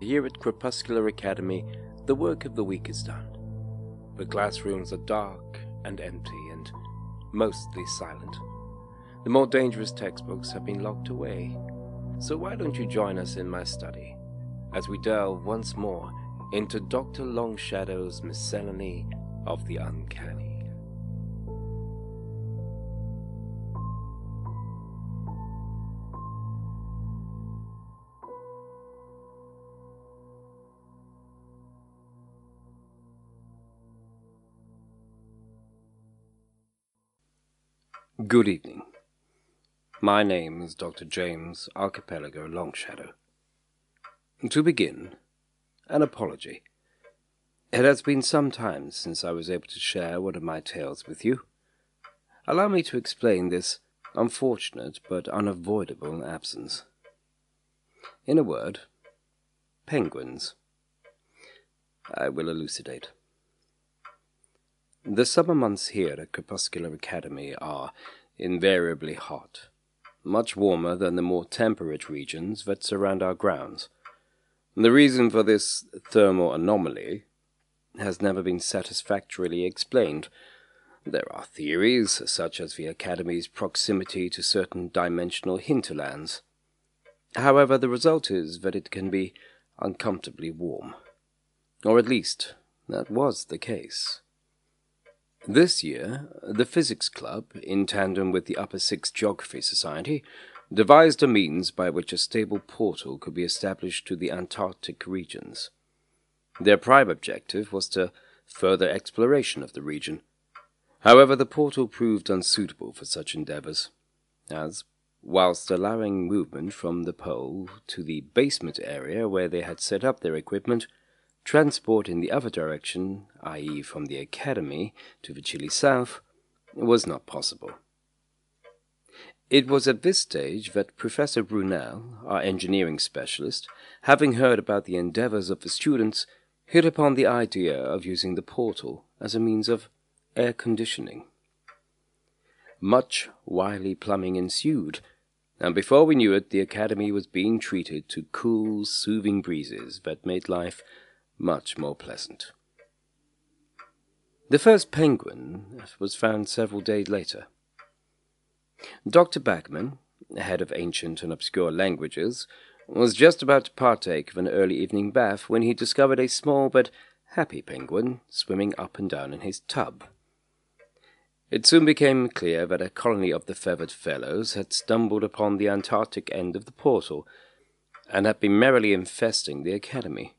Here at Crepuscular Academy, the work of the week is done. The classrooms are dark and empty and mostly silent. The more dangerous textbooks have been locked away. So why don't you join us in my study, as we delve once more into Dr. Longshadow's Miscellany of the Uncanny. Good evening. My name is Dr. James Archipelago Longshadow. To begin, an apology. It has been some time since I was able to share one of my tales with you. Allow me to explain this unfortunate but unavoidable absence. In a word, penguins. I will elucidate. The summer months here at Crepuscular Academy are invariably hot, much warmer than the more temperate regions that surround our grounds. The reason for this thermal anomaly has never been satisfactorily explained. There are theories, such as the Academy's proximity to certain dimensional hinterlands. However, the result is that it can be uncomfortably warm. Or at least, that was the case. This year, the Physics Club, in tandem with the Upper Sixth Geography Society, devised a means by which a stable portal could be established to the Antarctic regions. Their prime objective was to further exploration of the region. However, the portal proved unsuitable for such endeavors, as, whilst allowing movement from the pole to the basement area where they had set up their equipment, transport in the other direction, i.e. from the Academy to the Chile South, was not possible. It was at this stage that Professor Brunel, our engineering specialist, having heard about the endeavors of the students, hit upon the idea of using the portal as a means of air conditioning. Much wily plumbing ensued, and before we knew it, the Academy was being treated to cool, soothing breezes that made life much more pleasant. The first penguin was found several days later. Dr. Backman, head of ancient and obscure languages, was just about to partake of an early evening bath when he discovered a small but happy penguin swimming up and down in his tub. It soon became clear that a colony of the feathered fellows had stumbled upon the Antarctic end of the portal and had been merrily infesting the Academy.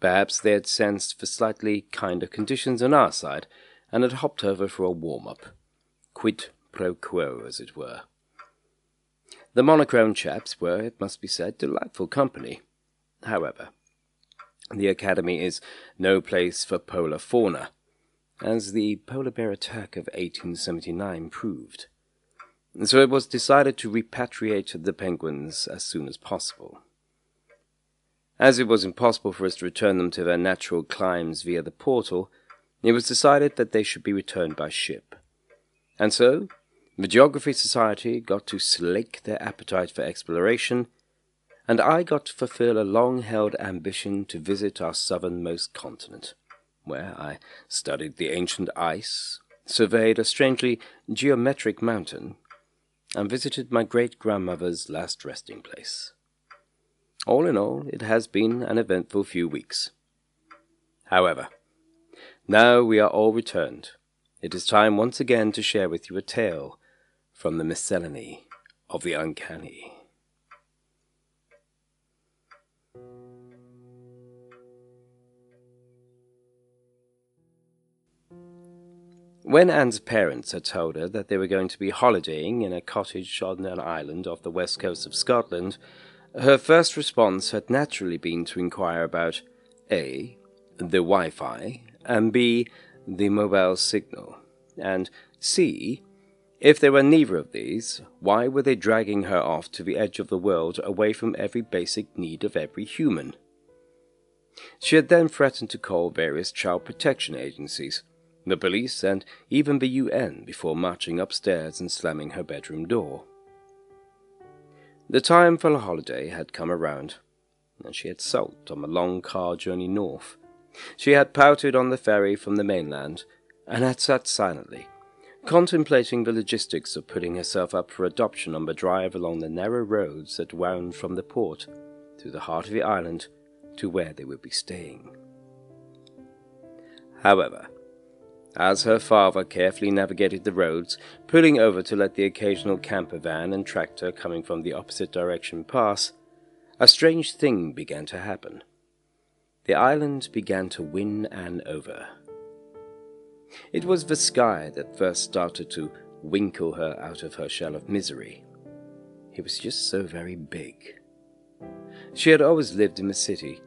Perhaps they had sensed the slightly kinder conditions on our side, and had hopped over for a warm-up. Quid pro quo, as it were. The monochrome chaps were, it must be said, delightful company. However, the Academy is no place for polar fauna, as the polar bear attack of 1879 proved. So it was decided to repatriate the penguins as soon as possible. As it was impossible for us to return them to their natural climes via the portal, it was decided that they should be returned by ship. And so, the Geography Society got to slake their appetite for exploration, and I got to fulfill a long-held ambition to visit our southernmost continent, where I studied the ancient ice, surveyed a strangely geometric mountain, and visited my great-grandmother's last resting place. All in all, it has been an eventful few weeks. However, now we are all returned. It is time once again to share with you a tale from the Miscellany of the Uncanny. When Anne's parents had told her that they were going to be holidaying in a cottage on an island off the west coast of Scotland, her first response had naturally been to inquire about A, the Wi-Fi, and B, the mobile signal, and C, if there were neither of these, why were they dragging her off to the edge of the world away from every basic need of every human? She had then threatened to call various child protection agencies, the police, and even the UN before marching upstairs and slamming her bedroom door. The time for a holiday had come around, and she had sulked on the long car journey north. She had pouted on the ferry from the mainland, and had sat silently, contemplating the logistics of putting herself up for adoption on the drive along the narrow roads that wound from the port, through the heart of the island, to where they would be staying. However, as her father carefully navigated the roads, pulling over to let the occasional camper van and tractor coming from the opposite direction pass, a strange thing began to happen. The island began to win Anne over. It was the sky that first started to winkle her out of her shell of misery. It was just so very big. She had always lived in the city,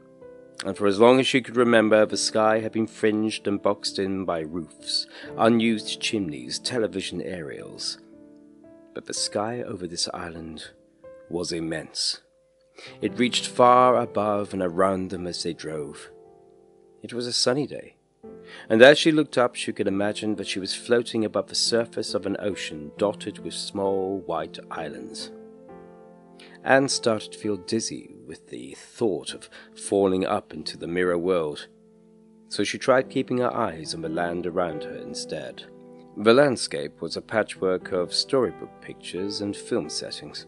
and for as long as she could remember, the sky had been fringed and boxed in by roofs, unused chimneys, television aerials. But the sky over this island was immense. It reached far above and around them as they drove. It was a sunny day, and as she looked up, she could imagine that she was floating above the surface of an ocean dotted with small white islands. Anne started to feel dizzy with the thought of falling up into the mirror world, so she tried keeping her eyes on the land around her instead. The landscape was a patchwork of storybook pictures and film settings.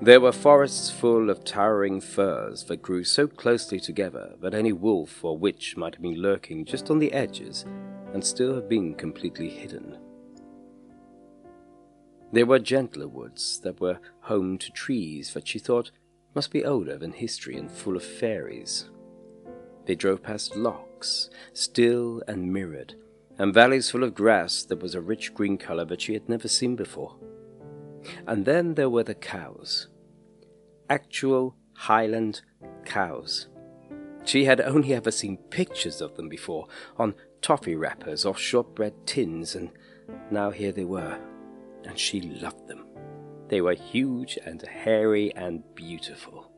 There were forests full of towering firs that grew so closely together that any wolf or witch might have been lurking just on the edges and still have been completely hidden. There were gentler woods that were home to trees that she thought must be older than history and full of fairies. They drove past lochs, still and mirrored, and valleys full of grass that was a rich green color that she had never seen before. And then there were the cows. Actual Highland cows. She had only ever seen pictures of them before, on toffee wrappers or shortbread tins, and now here they were, and she loved them. They were huge and hairy and beautiful.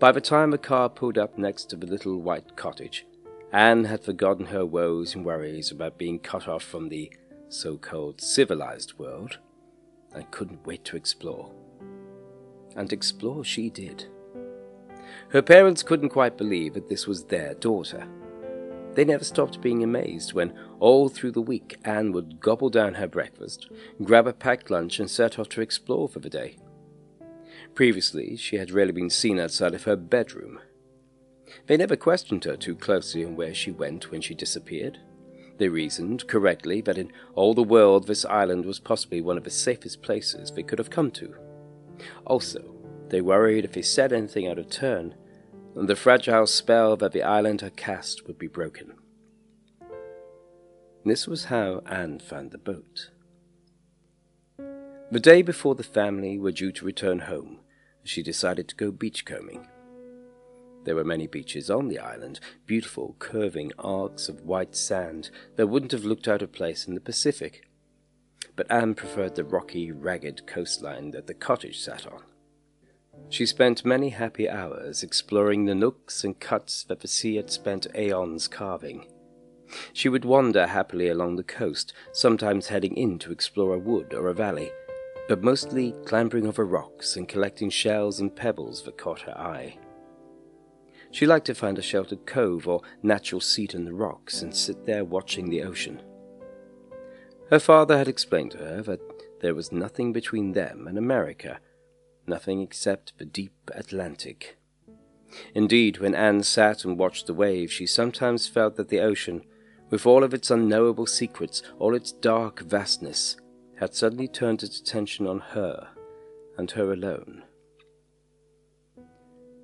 By the time the car pulled up next to the little white cottage, Anne had forgotten her woes and worries about being cut off from the so-called civilized world, and couldn't wait to explore. And explore she did. Her parents couldn't quite believe that this was their daughter. They never stopped being amazed when, all through the week, Anne would gobble down her breakfast, grab a packed lunch, and set off to explore for the day. Previously, she had rarely been seen outside of her bedroom. They never questioned her too closely on where she went when she disappeared. They reasoned, correctly, that in all the world this island was possibly one of the safest places they could have come to. Also, they worried if they said anything out of turn, the fragile spell that the island had cast would be broken. This was how Anne found the boat. The day before the family were due to return home, she decided to go beachcombing. There were many beaches on the island, beautiful curving arcs of white sand that wouldn't have looked out of place in the Pacific. But Anne preferred the rocky, ragged coastline that the cottage sat on. She spent many happy hours exploring the nooks and cuts that the sea had spent aeons carving. She would wander happily along the coast, sometimes heading in to explore a wood or a valley, but mostly clambering over rocks and collecting shells and pebbles that caught her eye. She liked to find a sheltered cove or natural seat in the rocks and sit there watching the ocean. Her father had explained to her that there was nothing between them and America, nothing except the deep Atlantic. Indeed, when Anne sat and watched the waves, she sometimes felt that the ocean, with all of its unknowable secrets, all its dark vastness, had suddenly turned its attention on her, and her alone.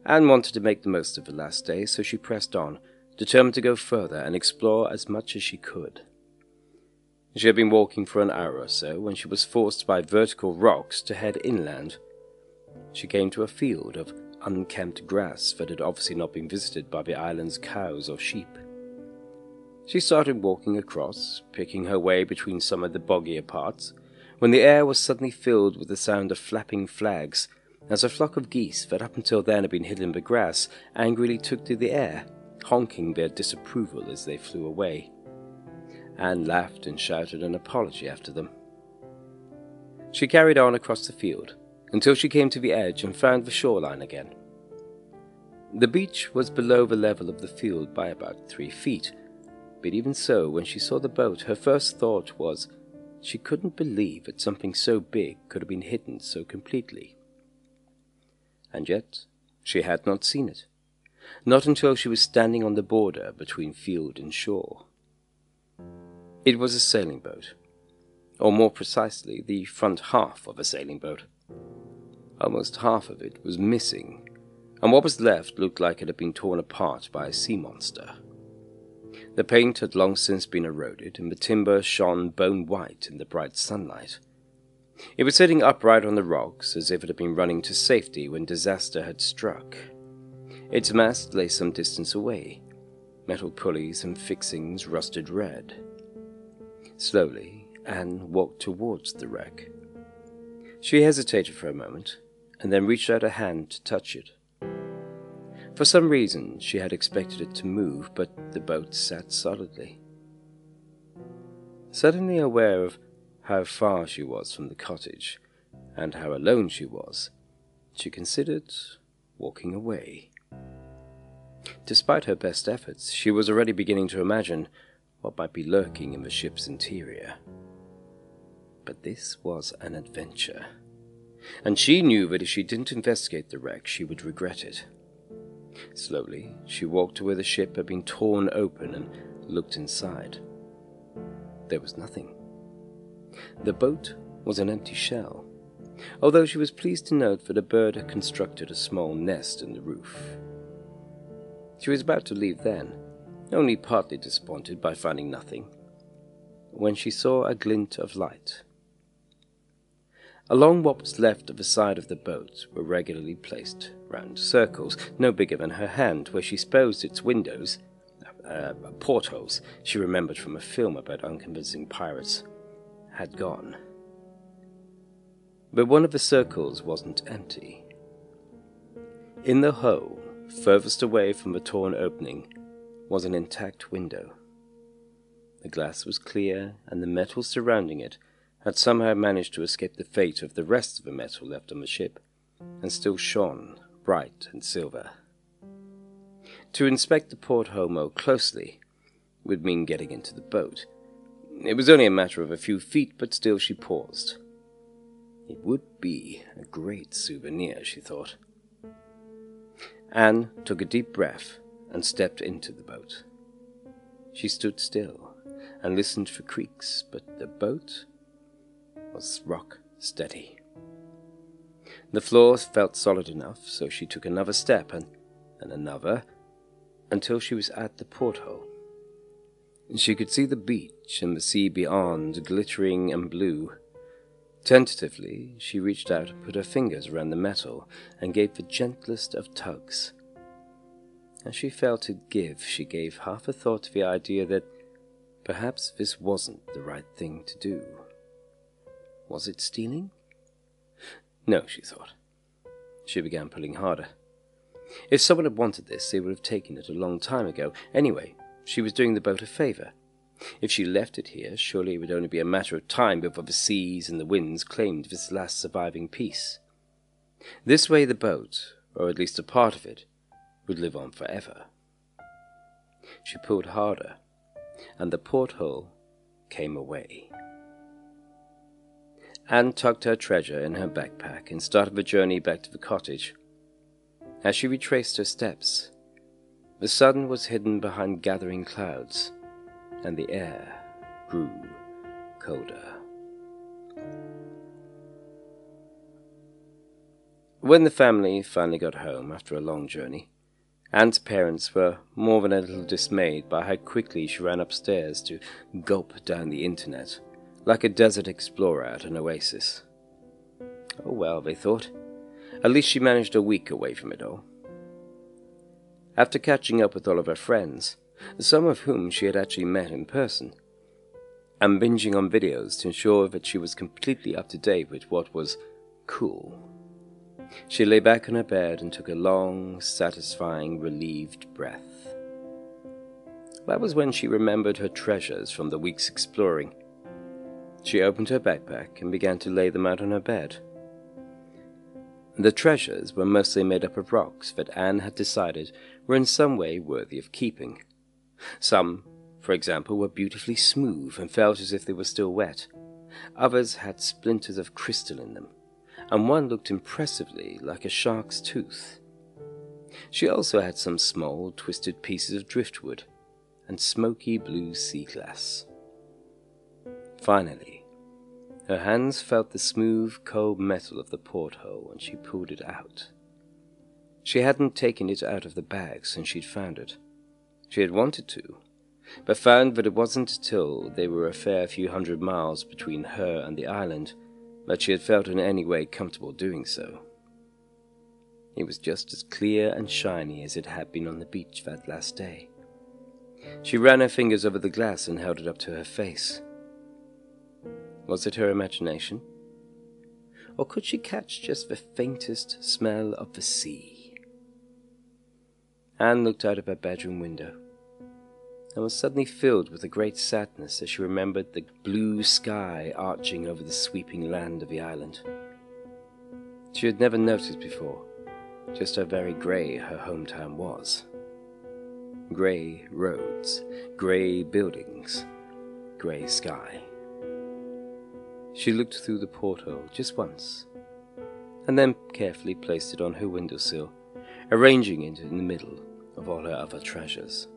Anne wanted to make the most of the last day, so she pressed on, determined to go further and explore as much as she could. She had been walking for an hour or so when she was forced by vertical rocks to head inland. She came to a field of unkempt grass that had obviously not been visited by the island's cows or sheep. She started walking across, picking her way between some of the boggier parts, when the air was suddenly filled with the sound of flapping flags, as a flock of geese that up until then had been hidden in the grass angrily took to the air, honking their disapproval as they flew away. Anne laughed and shouted an apology after them. She carried on across the field, until she came to the edge and found the shoreline again. The beach was below the level of the field by about 3 feet, but even so, when she saw the boat, her first thought was, she couldn't believe that something so big could have been hidden so completely. And yet, she had not seen it, not until she was standing on the border between field and shore. It was a sailing boat, or more precisely, the front half of a sailing boat. Almost half of it was missing, and what was left looked like it had been torn apart by a sea monster. The paint had long since been eroded, and the timber shone bone-white in the bright sunlight. It was sitting upright on the rocks, as if it had been running to safety when disaster had struck. Its mast lay some distance away, metal pulleys and fixings rusted red. Slowly, Anne walked towards the wreck. She hesitated for a moment, and then reached out a hand to touch it. For some reason, she had expected it to move, but the boat sat solidly. Suddenly aware of how far she was from the cottage, and how alone she was, she considered walking away. Despite her best efforts, she was already beginning to imagine what might be lurking in the ship's interior. But this was an adventure, and she knew that if she didn't investigate the wreck, she would regret it. Slowly, she walked to where the ship had been torn open and looked inside. There was nothing. The boat was an empty shell, although she was pleased to note that a bird had constructed a small nest in the roof. She was about to leave then, only partly disappointed by finding nothing, when she saw a glint of light. Along what was left of the side of the boat were regularly placed round circles, no bigger than her hand, where she supposed its windows, portholes, she remembered from a film about unconvincing pirates, had gone. But one of the circles wasn't empty. In the hole, furthest away from the torn opening, was an intact window. The glass was clear, and the metal surrounding it had somehow managed to escape the fate of the rest of the metal left on the ship, and still shone bright and silver. To inspect the porthole more closely would mean getting into the boat. It was only a matter of a few feet, but still she paused. It would be a great souvenir, she thought. Anne took a deep breath and stepped into the boat. She stood still and listened for creaks, but the boat was rock steady. The floor felt solid enough, so she took another step and then another, until she was at the porthole. She could see the beach and the sea beyond, glittering and blue. Tentatively, she reached out and put her fingers around the metal and gave the gentlest of tugs. As she felt it give, she gave half a thought to the idea that perhaps this wasn't the right thing to do. Was it stealing? No, she thought. She began pulling harder. If someone had wanted this, they would have taken it a long time ago. Anyway, she was doing the boat a favour. If she left it here, surely it would only be a matter of time before the seas and the winds claimed this last surviving piece. This way the boat, or at least a part of it, would live on forever. She pulled harder, and the porthole came away. Anne tucked her treasure in her backpack and started the journey back to the cottage. As she retraced her steps, the sun was hidden behind gathering clouds, and the air grew colder. When the family finally got home after a long journey, Anne's parents were more than a little dismayed by how quickly she ran upstairs to gulp down the internet, like a desert explorer at an oasis. Oh well, they thought. At least she managed a week away from it all. After catching up with all of her friends, some of whom she had actually met in person, and binging on videos to ensure that she was completely up to date with what was cool, she lay back on her bed and took a long, satisfying, relieved breath. That was when she remembered her treasures from the week's exploring. She opened her backpack and began to lay them out on her bed. The treasures were mostly made up of rocks that Anne had decided were in some way worthy of keeping. Some, for example, were beautifully smooth and felt as if they were still wet. Others had splinters of crystal in them, and one looked impressively like a shark's tooth. She also had some small, twisted pieces of driftwood and smoky blue sea glass. Finally, her hands felt the smooth, cold metal of the porthole when she pulled it out. She hadn't taken it out of the bag since she'd found it. She had wanted to, but found that it wasn't till they were a fair few hundred miles between her and the island that she had felt in any way comfortable doing so. It was just as clear and shiny as it had been on the beach that last day. She ran her fingers over the glass and held it up to her face. Was it her imagination? Or could she catch just the faintest smell of the sea? Anne looked out of her bedroom window and was suddenly filled with a great sadness as she remembered the blue sky arching over the sweeping land of the island. She had never noticed before just how very grey her hometown was. Grey roads, grey buildings, grey sky. She looked through the porthole just once, and then carefully placed it on her windowsill, arranging it in the middle of all her other treasures.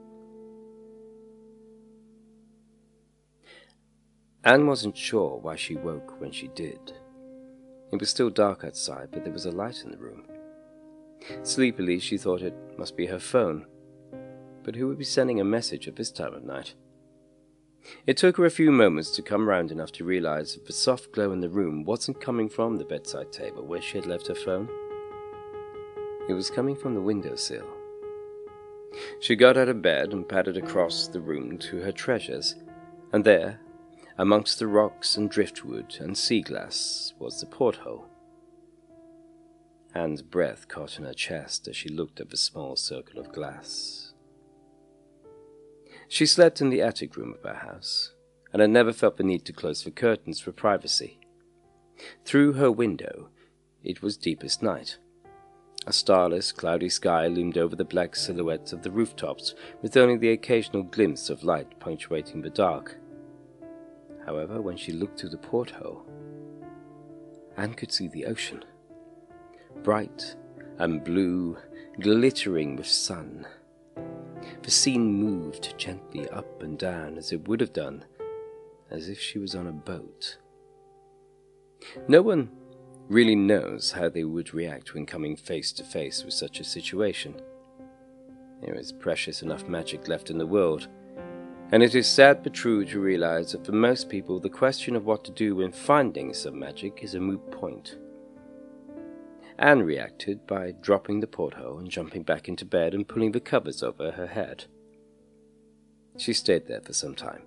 Anne wasn't sure why she woke when she did. It was still dark outside, but there was a light in the room. Sleepily, she thought it must be her phone, but who would be sending a message at this time of night? It took her a few moments to come round enough to realize that the soft glow in the room wasn't coming from the bedside table where she had left her phone. It was coming from the windowsill. She got out of bed and padded across the room to her treasures, and there, amongst the rocks and driftwood and sea glass, was the porthole. Anne's breath caught in her chest as she looked at the small circle of glass. She slept in the attic room of her house, and had never felt the need to close the curtains for privacy. Through her window, it was deepest night. A starless, cloudy sky loomed over the black silhouettes of the rooftops, with only the occasional glimpse of light punctuating the dark. However, when she looked through the porthole, Anne could see the ocean. Bright and blue, glittering with sun. The scene moved gently up and down as it would have done, as if she was on a boat. No one really knows how they would react when coming face to face with such a situation. There is precious enough magic left in the world, and it is sad but true to realize that for most people the question of what to do when finding some magic is a moot point. Anne reacted by dropping the porthole and jumping back into bed and pulling the covers over her head. She stayed there for some time.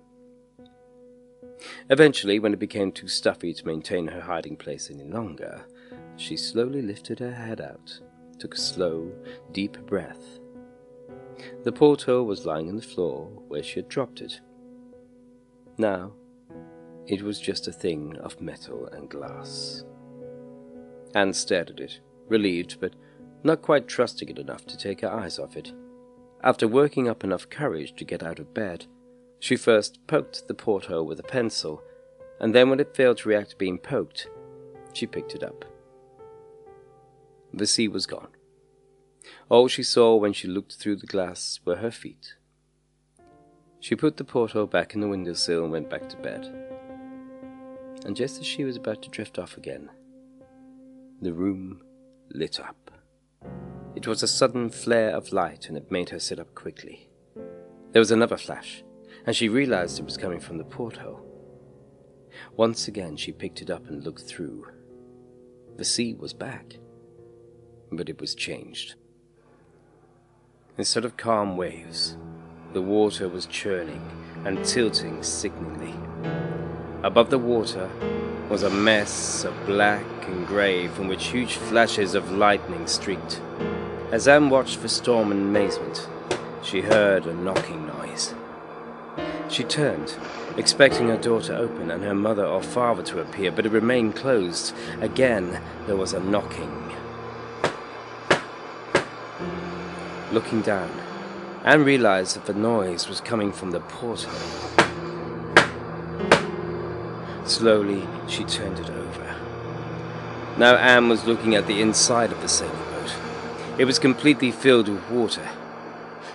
Eventually, when it became too stuffy to maintain her hiding place any longer, she slowly lifted her head out, took a slow, deep breath. The porthole was lying on the floor where she had dropped it. Now, it was just a thing of metal and glass. Anne stared at it, relieved, but not quite trusting it enough to take her eyes off it. After working up enough courage to get out of bed, she first poked the porthole with a pencil, and then when it failed to react to being poked, she picked it up. The sea was gone. All she saw when she looked through the glass were her feet. She put the porthole back in the windowsill and went back to bed. And just as she was about to drift off again, the room lit up. It was a sudden flare of light, and it made her sit up quickly. There was another flash, and she realized it was coming from the porthole. Once again, she picked it up and looked through. The sea was back, but it was changed. Instead of calm waves, the water was churning and tilting sickeningly. Above the water was a mess of black and grey from which huge flashes of lightning streaked. As Anne watched the storm in amazement, she heard a knocking noise. She turned, expecting her door to open and her mother or father to appear, but it remained closed. Again, there was a knocking, looking down, and realized that the noise was coming from the porthole. Slowly, she turned it over. Now Anne was looking at the inside of the sailing boat. It was completely filled with water.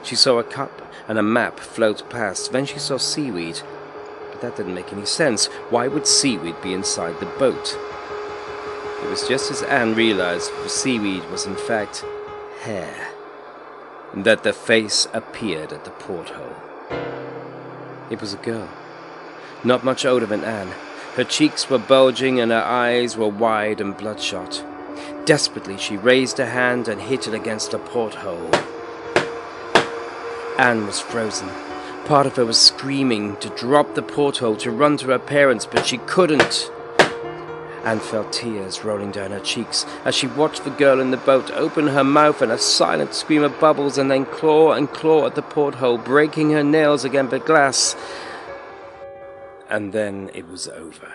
She saw a cup and a map float past, then she saw seaweed. But that didn't make any sense. Why would seaweed be inside the boat? It was just as Anne realized that the seaweed was in fact hair, and that the face appeared at the porthole. It was a girl, not much older than Anne. Her cheeks were bulging and her eyes were wide and bloodshot. Desperately, she raised her hand and hit it against the porthole. Anne was frozen. Part of her was screaming to drop the porthole, to run to her parents, but she couldn't. Anne felt tears rolling down her cheeks as she watched the girl in the boat open her mouth in a silent scream of bubbles and then claw and claw at the porthole, breaking her nails against the glass. And then it was over.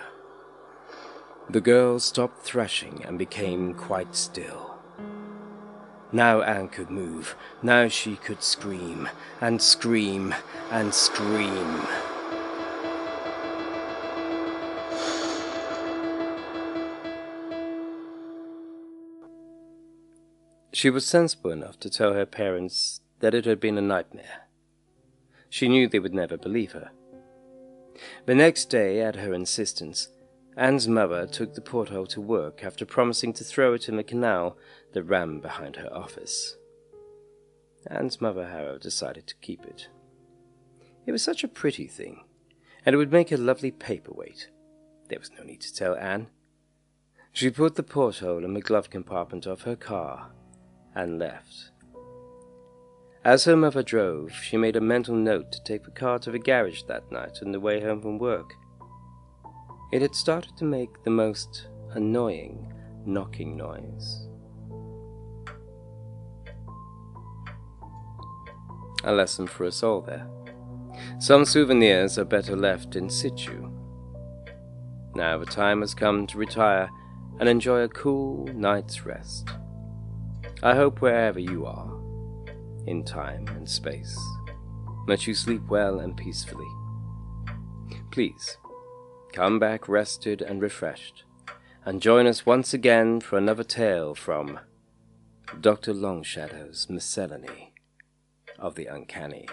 The girl stopped thrashing and became quite still. Now Anne could move. Now she could scream, and scream, and scream. She was sensible enough to tell her parents that it had been a nightmare. She knew they would never believe her. The next day, at her insistence, Anne's mother took the porthole to work after promising to throw it in the canal that ran behind her office. Anne's mother, however, decided to keep it. It was such a pretty thing, and it would make a lovely paperweight. There was no need to tell Anne. She put the porthole in the glove compartment of her car and left. As her mother drove, she made a mental note to take the car to the garage that night on the way home from work. It had started to make the most annoying knocking noise. A lesson for us all there. Some souvenirs are better left in situ. Now the time has come to retire and enjoy a cool night's rest. I hope wherever you are, in time and space, that you sleep well and peacefully. Please, come back rested and refreshed, and join us once again for another tale from Dr. Longshadow's Miscellany of the Uncanny.